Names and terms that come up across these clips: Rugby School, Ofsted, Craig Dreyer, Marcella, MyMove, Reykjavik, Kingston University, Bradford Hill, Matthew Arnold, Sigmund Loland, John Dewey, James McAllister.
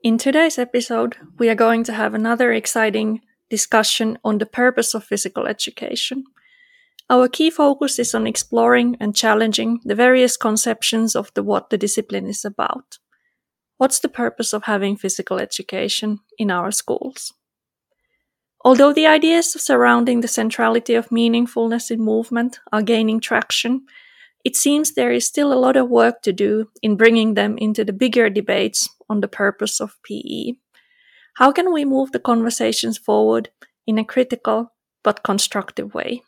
In today's episode, we are going to have another exciting discussion on the purpose of physical education. Our key focus is on exploring and challenging the various conceptions of what the discipline is about. What's the purpose of having physical education in our schools? Although the ideas surrounding the centrality of meaningfulness in movement are gaining traction, it seems there is still a lot of work to do in bringing them into the bigger debates on the purpose of PE. How can we move the conversations forward in a critical but constructive way?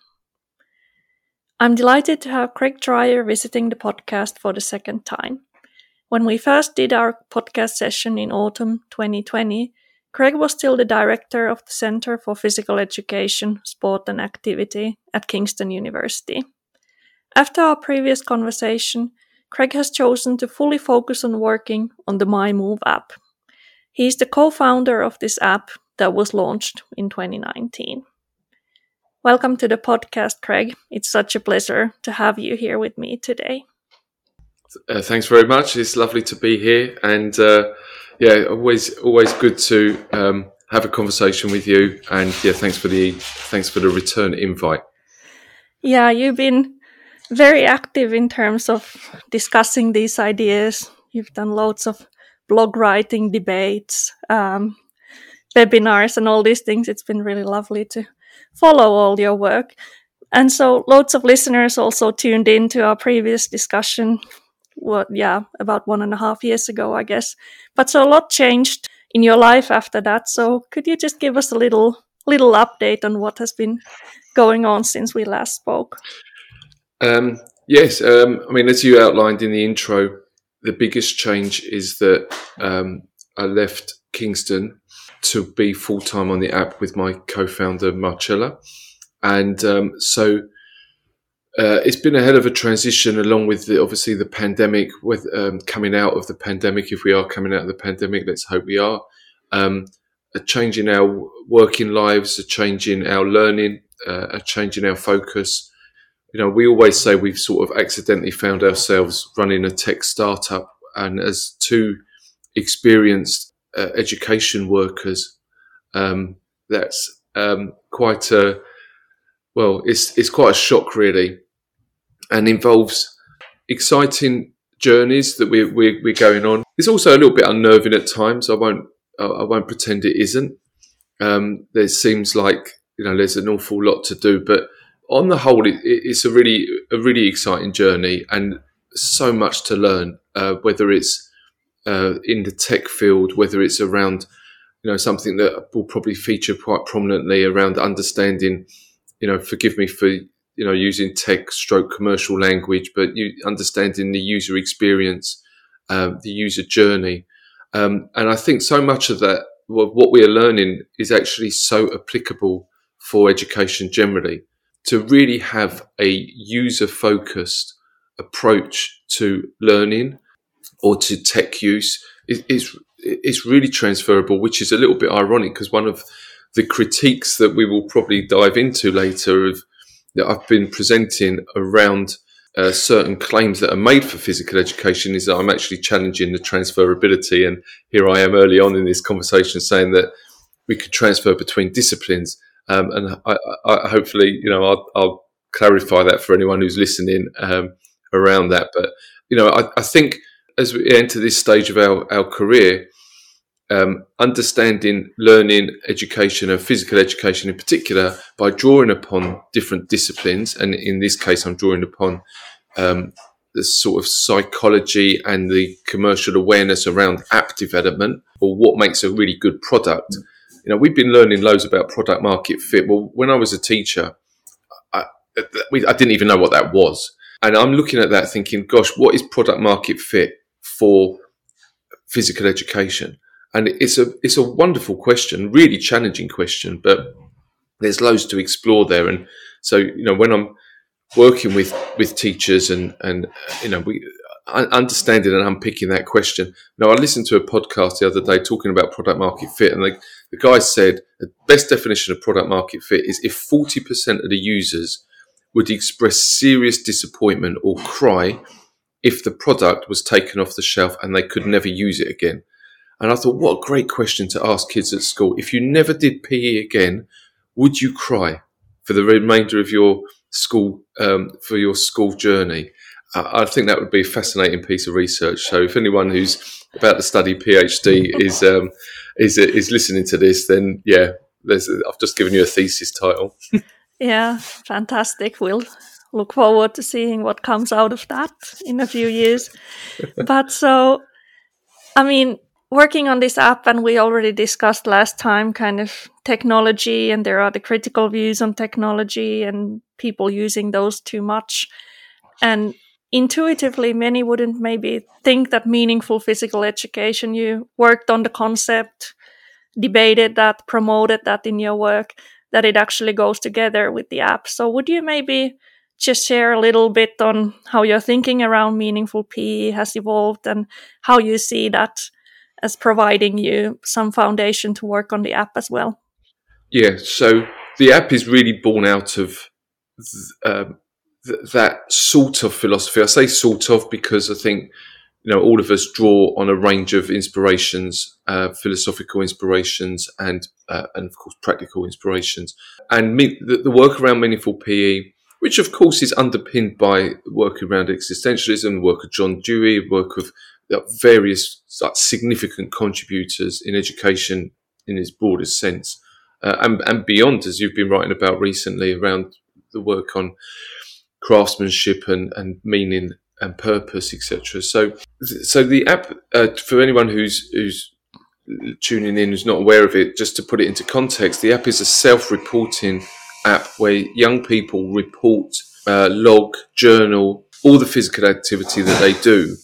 I'm delighted to have Craig Dreyer visiting the podcast for the second time. When we first did our podcast session in autumn 2020, Craig was still the director of the Center for Physical Education, Sport and Activity at Kingston University. After our previous conversation, Craig has chosen to fully focus on working on the MyMove app. He is the co-founder of this app that was launched in 2019. Welcome to the podcast, Craig. It's such a pleasure to have you here with me today. Thanks very much. It's lovely to be here, and always good to have a conversation with you. And thanks for the return invite. Yeah, you've been very active in terms of discussing these ideas. You've done loads of blog writing, debates, webinars, and all these things. It's been really lovely to follow all your work. And so loads of listeners also tuned in to our previous discussion, about 1.5 years ago, I guess. But so a lot changed in your life after that. So could you just give us a little update on what has been going on since we last spoke? As you outlined in the intro, the biggest change is that I left Kingston to be full-time on the app with my co-founder, Marcella. And it's been a hell of a transition, along with the pandemic, with coming out of the pandemic. If we are coming out of the pandemic, let's hope we are. A change in our working lives, a change in our learning, a change in our focus. You know, we always say we've sort of accidentally found ourselves running a tech startup, and as two experienced education workers, that's quite a it's quite a shock, really, and involves exciting journeys that we're going on. It's also a little bit unnerving at times. I won't pretend it isn't. There seems like there's an awful lot to do, but on the whole, it's a really exciting journey, and so much to learn. Whether it's in the tech field, whether it's around, something that will probably feature quite prominently around understanding, forgive me for using tech/commercial language, but understanding the user experience, the user journey, and I think so much of that, what we are learning, is actually so applicable for education generally. To really have a user-focused approach to learning or to tech use is really transferable, which is a little bit ironic, because one of the critiques that we will probably dive into later that I've been presenting around certain claims that are made for physical education is that I'm actually challenging the transferability. And here I am early on in this conversation saying that we could transfer between disciplines. And I hopefully, I'll clarify that for anyone who's listening around that. But I think as we enter this stage of our career, understanding, learning, education, and physical education in particular, by drawing upon different disciplines. And in this case, I'm drawing upon the sort of psychology and the commercial awareness around app development, or what makes a really good product. You know, we've been learning loads about product market fit. Well, when I was a teacher, I didn't even know what that was. And I'm looking at that thinking, gosh, what is product market fit for physical education? And it's a wonderful question, really challenging question, but there's loads to explore there. And so, you know, when I'm working with teachers and you know, we understanding and unpicking that question. Now, I listened to a podcast the other day talking about product market fit, and the guy said the best definition of product market fit is if 40% of the users would express serious disappointment or cry if the product was taken off the shelf and they could never use it again. And I thought, what a great question to ask kids at school. If you never did PE again, would you cry for the remainder of your school, for your school journey? I think that would be a fascinating piece of research. So if anyone who's about to study PhD is listening to this, then yeah, I've just given you a thesis title. Yeah, fantastic. We'll look forward to seeing what comes out of that in a few years. But so, I mean, working on this app, and we already discussed last time kind of technology, and there are the critical views on technology and people using those too much. And intuitively, many wouldn't maybe think that meaningful physical education, you worked on the concept, debated that, promoted that in your work, that it actually goes together with the app. So would you maybe just share a little bit on how your thinking around meaningful PE has evolved and how you see that as providing you some foundation to work on the app as well? Yeah, so the app is really born out of that sort of philosophy. I say sort of because I think, you know, all of us draw on a range of inspirations, philosophical inspirations, and of course practical inspirations. And the work around meaningful PE, which of course is underpinned by work around existentialism, the work of John Dewey, work of various significant contributors in education in its broadest sense, and beyond, as you've been writing about recently around the work on craftsmanship and meaning and purpose, etc. So the app, for anyone who's tuning in who's not aware of it, just to put it into context, the app is a self-reporting app where young people report, log, journal all the physical activity that they do.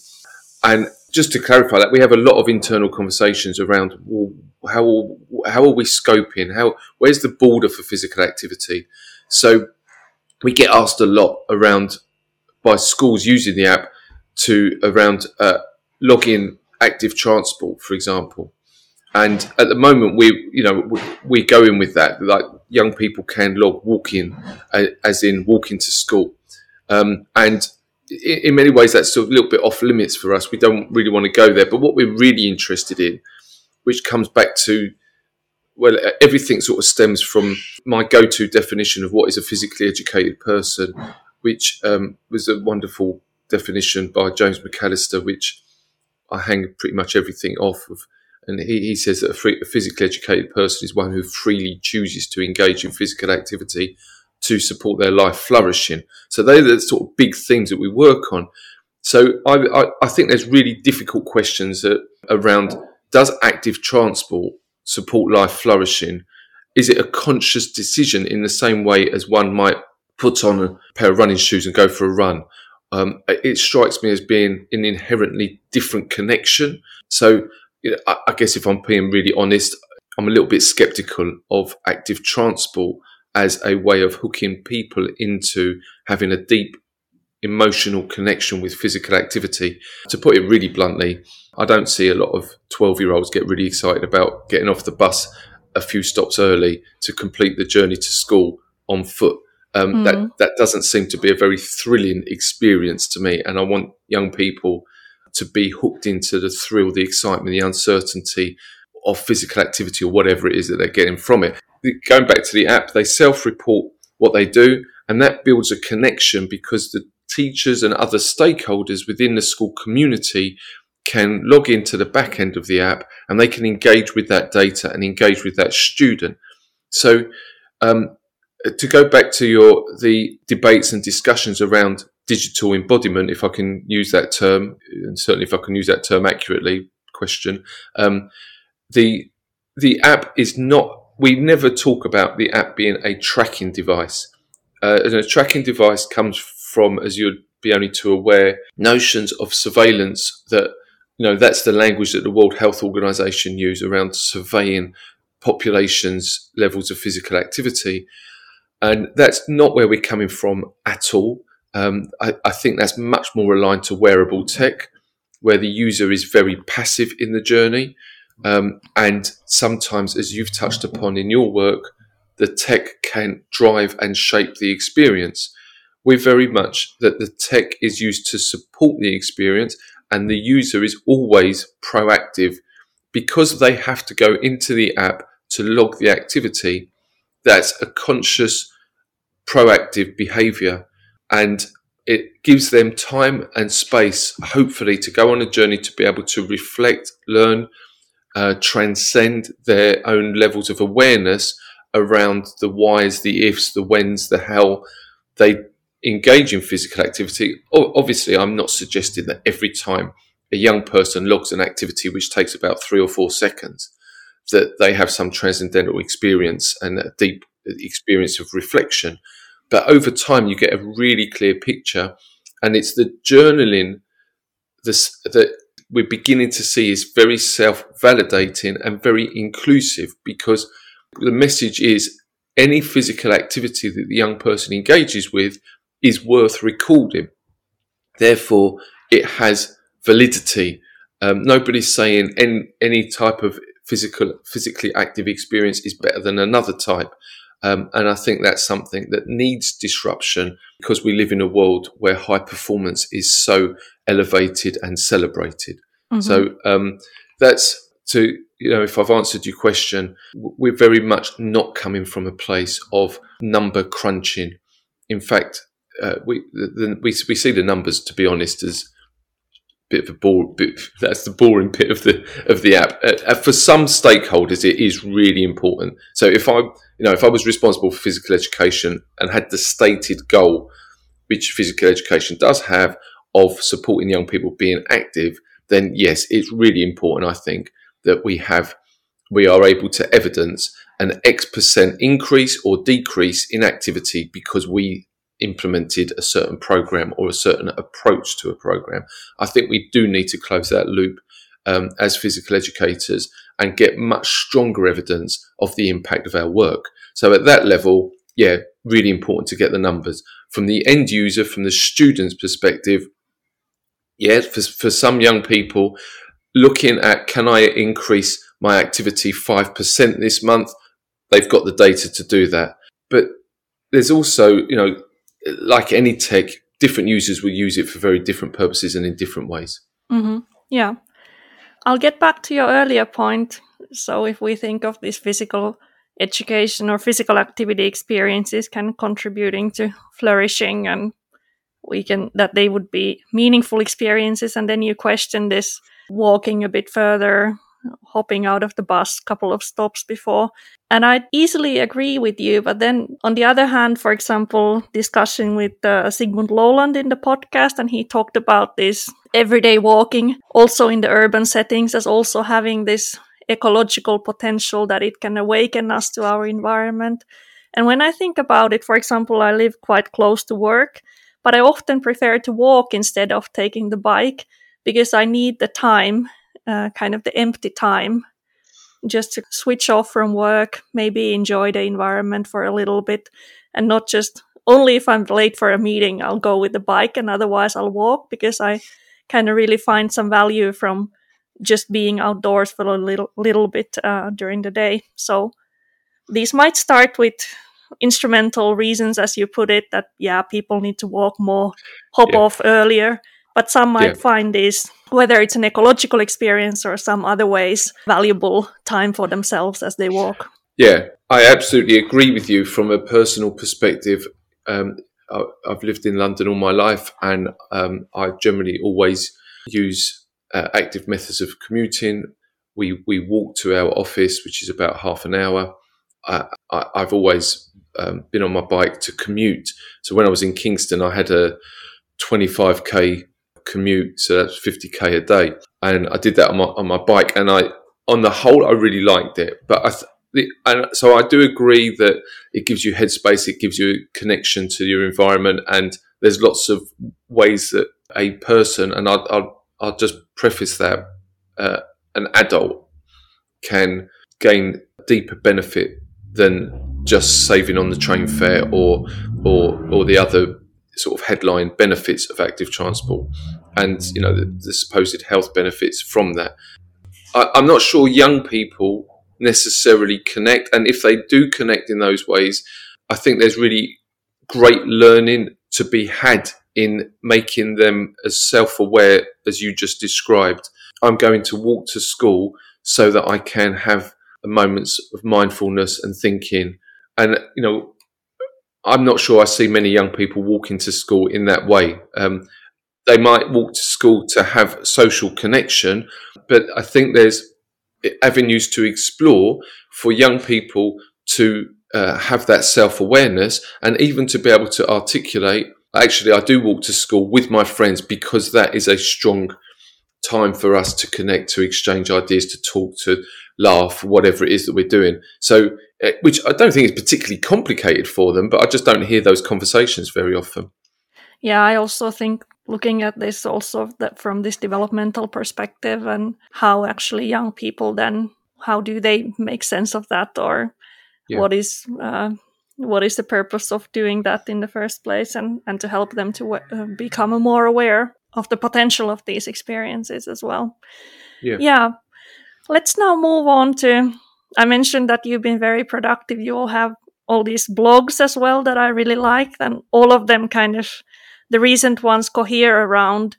And just to clarify that, we have a lot of internal conversations around, well, how are we scoping? Where's the border for physical activity? So we get asked a lot around by schools using the app to around logging active transport, for example. And at the moment, we go in with that. Like, young people can log walking, as in walking to school, and in many ways, that's sort of a little bit off limits for us. We don't really want to go there. But what we're really interested in, which comes back to, well, everything sort of stems from my go-to definition of what is a physically educated person, which was a wonderful definition by James McAllister, which I hang pretty much everything off of. And he says that a physically educated person is one who freely chooses to engage in physical activity to support their life flourishing. So they're the sort of big things that we work on. So I think there's really difficult questions around, does active transport support life flourishing? Is it a conscious decision in the same way as one might put on a pair of running shoes and go for a run? It strikes me as being an inherently different connection. So, you know, I guess if I'm being really honest, I'm a little bit sceptical of active transport as a way of hooking people into having a deep emotional connection with physical activity. To put it really bluntly, I don't see a lot of 12-year-olds get really excited about getting off the bus a few stops early to complete the journey to school on foot. That doesn't seem to be a very thrilling experience to me, and I want young people to be hooked into the thrill, the excitement, the uncertainty of physical activity, or whatever it is that they're getting from it. Going back to the app, they self-report what they do, and that builds a connection because the teachers and other stakeholders within the school community can log into the back end of the app and they can engage with that data and engage with that student. So to go back to the debates and discussions around digital embodiment, if I can use that term, and certainly if I can use that term accurately, question, the app is not, we never talk about the app being a tracking device. And a tracking device comes from, as you'd be only too aware, notions of surveillance that, that's the language that the World Health Organization use around surveilling populations' levels of physical activity. And that's not where we're coming from at all. I think that's much more aligned to wearable tech, where the user is very passive in the journey. And sometimes, as you've touched upon in your work, the tech can drive and shape the experience. We're very much that the tech is used to support the experience, and the user is always proactive because they have to go into the app to log the activity. That's a conscious, proactive behavior, and it gives them time and space, hopefully, to go on a journey to be able to reflect, learn, transcend their own levels of awareness around the whys, the ifs, the whens, the how they engage in physical activity. Obviously, I'm not suggesting that every time a young person logs an activity which takes about 3 or 4 seconds, that they have some transcendental experience and a deep experience of reflection. But over time, you get a really clear picture, and it's the journaling that we're beginning to see is very self-validating and very inclusive, because the message is any physical activity that the young person engages with is worth recording. Therefore, it has validity. Nobody's saying any type of physically active experience is better than another type. And I think that's something that needs disruption, because we live in a world where high performance is so elevated and celebrated. Mm-hmm. So that's to, if I've answered your question, we're very much not coming from a place of number crunching. In fact, we see the numbers, to be honest, as that's the boring bit of the app. For some stakeholders, it is really important. So if I was responsible for physical education and had the stated goal, which physical education does have, of supporting young people being active, then yes, it's really important, I think, that we are able to evidence an X% increase or decrease in activity because we implemented a certain program or a certain approach to a program. I think we do need to close that loop as physical educators and get much stronger evidence of the impact of our work. So at that level, yeah, really important to get the numbers. From the end user, from the student's perspective, yeah, for some young people, looking at, can I increase my activity 5% this month? They've got the data to do that. But there's also, like any tech, different users will use it for very different purposes and in different ways. Mm-hmm. Yeah. I'll get back to your earlier point. So if we think of this physical education or physical activity experiences can contributing to flourishing, and that they would be meaningful experiences. And then you question this walking a bit further, hopping out of the bus, couple of stops before. And I easily agree with you. But then on the other hand, for example, discussion with Sigmund Loland in the podcast, and he talked about this everyday walking also in the urban settings as also having this ecological potential that it can awaken us to our environment. And when I think about it, for example, I live quite close to work, but I often prefer to walk instead of taking the bike because I need the time, kind of the empty time, just to switch off from work, maybe enjoy the environment for a little bit, and not just only if I'm late for a meeting, I'll go with the bike, and otherwise I'll walk, because I kind of really find some value from just being outdoors for a little bit during the day. So these might start with instrumental reasons, as you put it, that, yeah, people need to walk more, hop off earlier. But some might find this, whether it's an ecological experience or some other ways, valuable time for themselves as they walk. Yeah, I absolutely agree with you from a personal perspective. I've lived in London all my life, and I generally always use active methods of commuting. We walk to our office, which is about half an hour. I've always been on my bike to commute. So when I was in Kingston, I had a 25k commute, so that's 50k a day, and I did that on my bike. And on the whole, I really liked it. But so I do agree that it gives you headspace, it gives you a connection to your environment, and there's lots of ways that a person, and I'll just preface that, an adult can gain deeper benefit than just saving on the train fare or the other sort of headline benefits of active transport, and you know the supposed health benefits from that. I'm not sure young people necessarily connect, and if they do connect in those ways, I think there's really great learning to be had in making them as self-aware as you just described. I'm going to walk to school so that I can have moments of mindfulness and thinking. And, you know, I'm not sure I see many young people walking to school in that way. They might walk to school to have social connection, but I think there's avenues to explore for young people to have that self-awareness, and even to be able to articulate, actually, I do walk to school with my friends because that is a strong time for us to connect, to exchange ideas, to talk, to laugh, whatever it is that we're doing. So, which I don't think is particularly complicated for them, but I just don't hear those conversations very often. Yeah, I also think looking at this also that from this developmental perspective, and how actually young people then, how do they make sense of that, or what is the purpose of doing that in the first place, and to help them to become more aware of the potential of these experiences as well. Yeah. Let's now move on to, I mentioned that you've been very productive. You all have all these blogs as well that I really like, and all of them kind of, the recent ones cohere around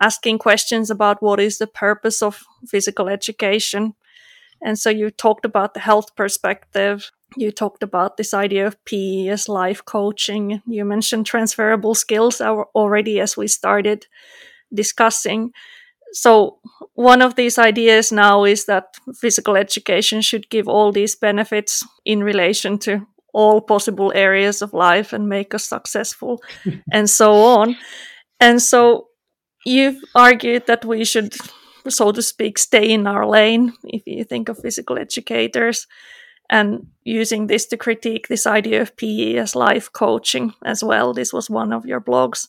asking questions about what is the purpose of physical education. And so you talked about the health perspective. You talked about this idea of PE as life coaching. You mentioned transferable skills already as we started discussing. So one of these ideas now is that physical education should give all these benefits in relation to all possible areas of life and make us successful and so on. And so you've argued that we should, so to speak, stay in our lane if you think of physical educators, and using this to critique this idea of PE as life coaching as well. This was one of your blogs.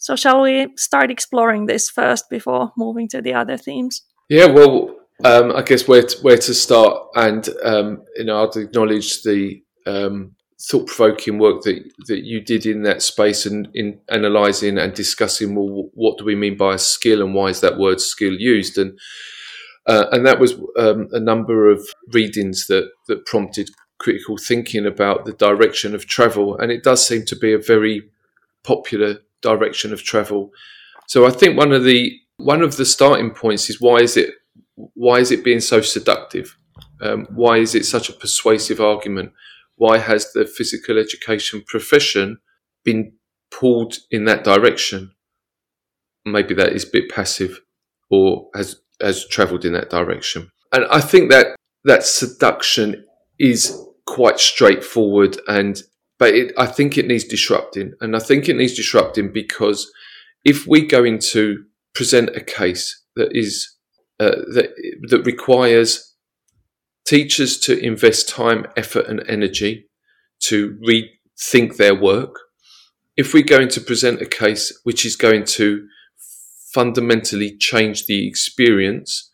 So shall we start exploring this first before moving to the other themes? Yeah, well, I guess where to start, and you know, I'd acknowledge the thought-provoking work that you did in that space, and in analysing and discussing, well, what do we mean by a skill, and why is that word skill used? And that was a number of readings that prompted critical thinking about the direction of travel, and it does seem to be a very popular direction of travel. So I think one of the starting points is why is it being so seductive? Why is it such a persuasive argument? Why has the physical education profession been pulled in that direction? Maybe that is a bit passive, or has travelled in that direction. And I think that seduction is quite straightforward, but I think it needs disrupting. And I think it needs disrupting because if we go into present a case that is that requires teachers to invest time, effort and energy to rethink their work, if we're going to present a case which is going to fundamentally change the experience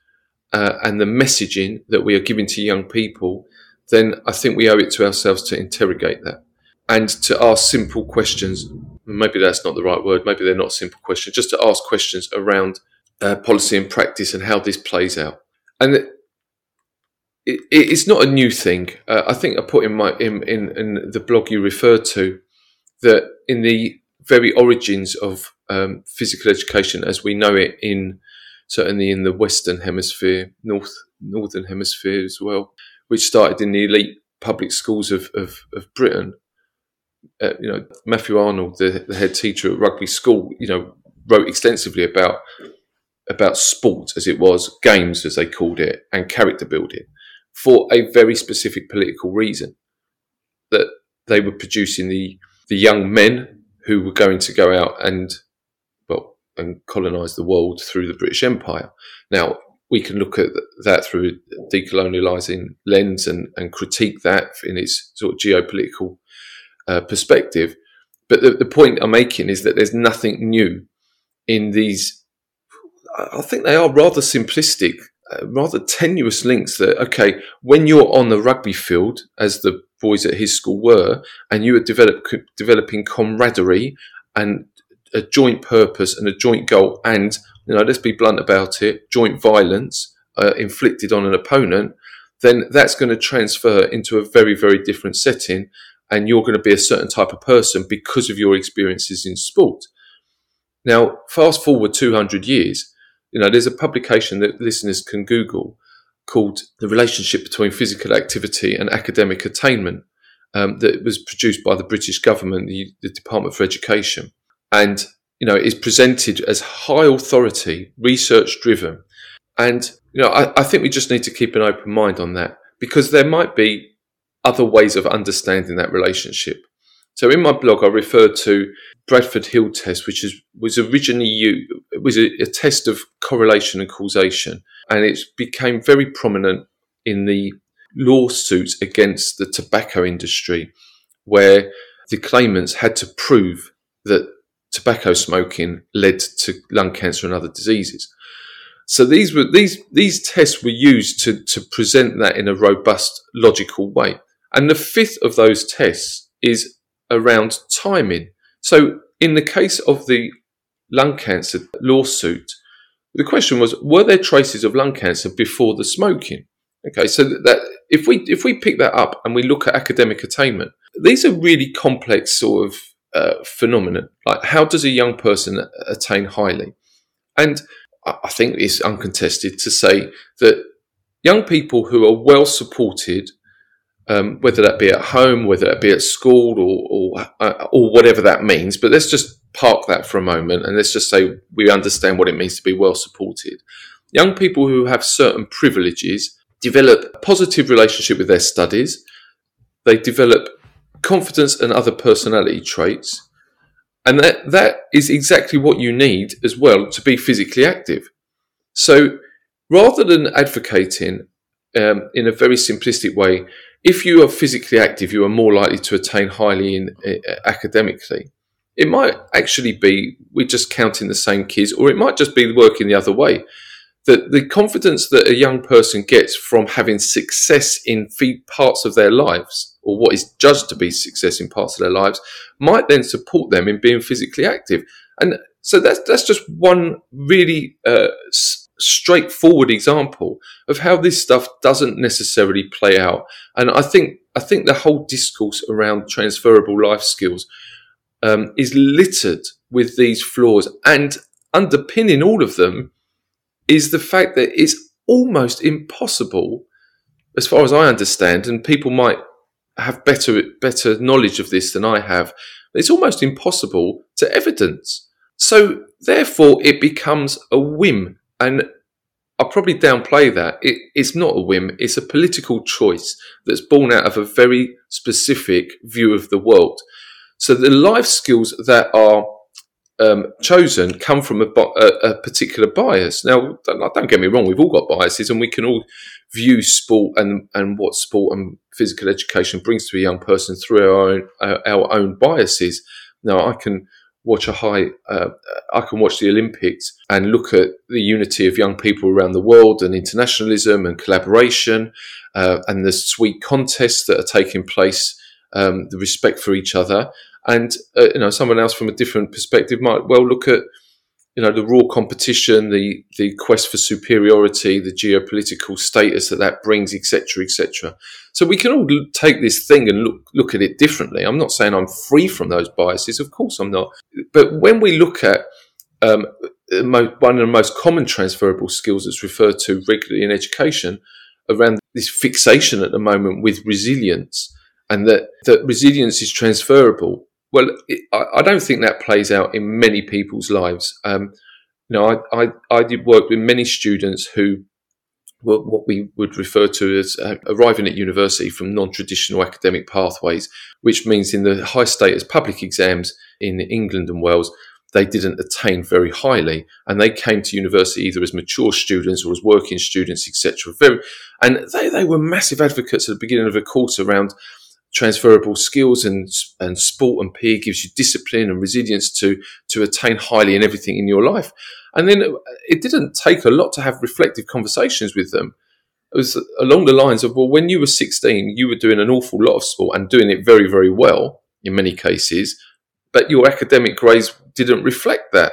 and the messaging that we are giving to young people, then I think we owe it to ourselves to interrogate that and to ask simple questions. Maybe that's not the right word. Maybe they're not simple questions. Just to ask questions around policy and practice and how this plays out. And it's not a new thing. I think I put in the blog you referred to that in the very origins of physical education as we know it, certainly in the Western Hemisphere, Northern Hemisphere as well, which started in the elite public schools of Britain. You know, Matthew Arnold, the head teacher at Rugby School, you know, wrote extensively about about sport as it was, games as they called it, and character building for a very specific political reason, that they were producing the young men who were going to go out and colonise the world through the British Empire. Now, we can look at that through a decolonialising lens and critique that in its sort of geopolitical perspective. But the point I'm making is that there's nothing new in these, I think they are rather simplistic, rather tenuous links that, okay, when you're on the rugby field, as the boys at his school were, and you are developing camaraderie and a joint purpose and a joint goal and, you know, let's be blunt about it, joint violence inflicted on an opponent, then that's going to transfer into a very, very different setting, and you're going to be a certain type of person because of your experiences in sport. Now, fast forward 200 years, you know, there's a publication that listeners can Google called The Relationship Between Physical Activity and Academic Attainment, that was produced by the British government, the Department for Education. And, you know, is presented as high authority, research-driven. And, you know, I think we just need to keep an open mind on that, because there might be other ways of understanding that relationship. So in my blog, I referred to Bradford Hill test, which was originally used, it was a test of correlation and causation. And it became very prominent in the lawsuits against the tobacco industry, where the claimants had to prove that tobacco smoking led to lung cancer and other diseases. So these tests were used to present that in a robust, logical way. And the fifth of those tests is around timing. So in the case of the lung cancer lawsuit, the question was, were there traces of lung cancer before the smoking? Okay, so that if we pick that up and we look at academic attainment, these are really complex sort of phenomenon. Like, how does a young person attain highly? And I think it's uncontested to say that young people who are well supported, whether that be at home, whether that be at school, or whatever that means, but let's just park that for a moment and let's just say we understand what it means to be well supported. Young people who have certain privileges develop a positive relationship with their studies. They develop confidence and other personality traits, and that is exactly what you need as well to be physically active. So rather than advocating in a very simplistic way, if you are physically active you are more likely to attain highly in academically, it might actually be we're just counting the same kids, or it might just be working the other way, that the confidence that a young person gets from having success in parts of their lives, or what is judged to be success in parts of their lives, might then support them in being physically active. And so that's just one really straightforward example of how this stuff doesn't necessarily play out. And I think the whole discourse around transferable life skills is littered with these flaws, and underpinning all of them is the fact that it's almost impossible, as far as I understand, and people might have better knowledge of this than I have, it's almost impossible to evidence. So therefore it becomes a whim, and I'll probably downplay that. It's not a whim, it's a political choice that's born out of a very specific view of the world. So the life skills that are chosen come from a particular bias. Now, don't get me wrong, we've all got biases, and we can all view sport and what sport and physical education brings to a young person through our own biases. Now, I can watch I can watch the Olympics and look at the unity of young people around the world, and internationalism and collaboration, and the sweet contests that are taking place, the respect for each other. And, you know, someone else from a different perspective might well look at, you know, the raw competition, the quest for superiority, the geopolitical status that brings, etc., etc. So we can all take this thing and look at it differently. I'm not saying I'm free from those biases. Of course I'm not. But when we look at one of the most common transferable skills that's referred to regularly in education, around this fixation at the moment with resilience, and that resilience is transferable, well, I don't think that plays out in many people's lives. You know, I did work with many students who were what we would refer to as arriving at university from non-traditional academic pathways, which means in the high status public exams in England and Wales, they didn't attain very highly, and they came to university either as mature students or as working students, etc. And they were massive advocates at the beginning of a course around transferable skills, and sport and peer gives you discipline and resilience to attain highly in everything in your life. And then it didn't take a lot to have reflective conversations with them. It was along the lines of, well, when you were 16, you were doing an awful lot of sport and doing it very, very well in many cases, but your academic grades didn't reflect that.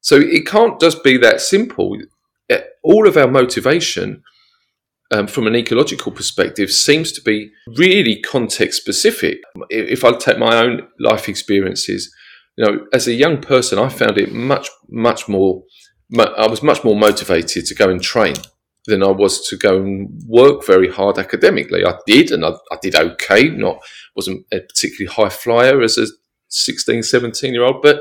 So it can't just be that simple. All of our motivation from an ecological perspective seems to be really context specific. If I take my own life experiences, you know, as a young person, I found it much more motivated to go and train than I was to go and work very hard academically. I did, and I did okay. Wasn't a particularly high flyer as a 16, 17-year-old, but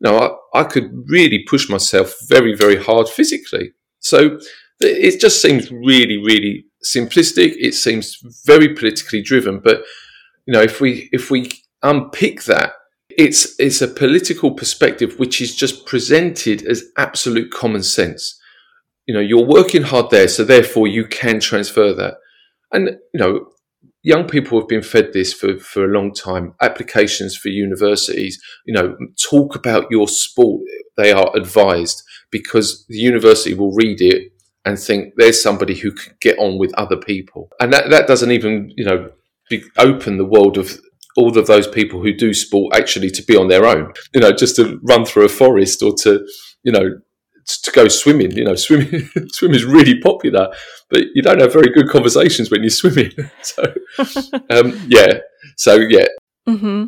no, I could really push myself very, very hard physically. So it just seems really, really simplistic. It seems very politically driven. But you know, if we unpick that, it's a political perspective which is just presented as absolute common sense. You know, you're working hard there, so therefore you can transfer that. And you know, young people have been fed this for a long time. Applications for universities, you know, talk about your sport. They are advised because the university will read it and think there's somebody who could get on with other people. And that doesn't even, you know, open the world of all of those people who do sport actually to be on their own, you know, just to run through a forest or to, you know, to go swimming. You know, swimming swim is really popular, but you don't have very good conversations when you're swimming. So, yeah. So, yeah. Mm-hmm.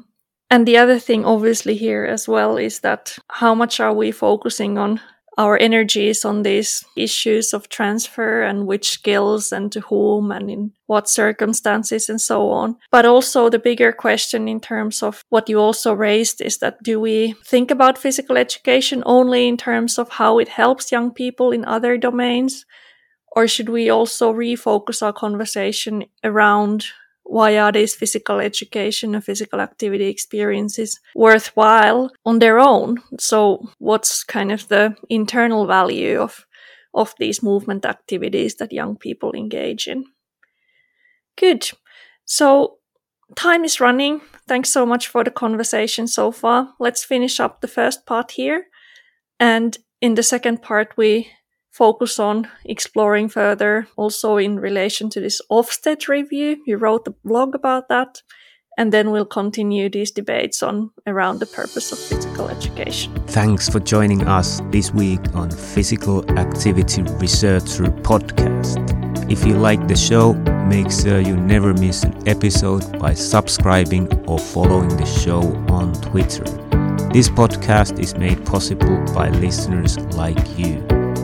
And the other thing, obviously, here as well is that how much are we focusing on our energies on these issues of transfer and which skills and to whom and in what circumstances and so on. But also the bigger question in terms of what you also raised is that do we think about physical education only in terms of how it helps young people in other domains? Or should we also refocus our conversation around why are these physical education and physical activity experiences worthwhile on their own? So what's kind of the internal value of these movement activities that young people engage in? Good. So time is running. Thanks so much for the conversation so far. Let's finish up the first part here. And in the second part, we focus on exploring further also in relation to this Ofsted review. You wrote the blog about that, and then we'll continue these debates on around the purpose of physical education. Thanks for joining us this week on Physical Activity Researcher Podcast. If you like the show, make sure you never miss an episode by subscribing or following the show on Twitter. This podcast is made possible by listeners like you.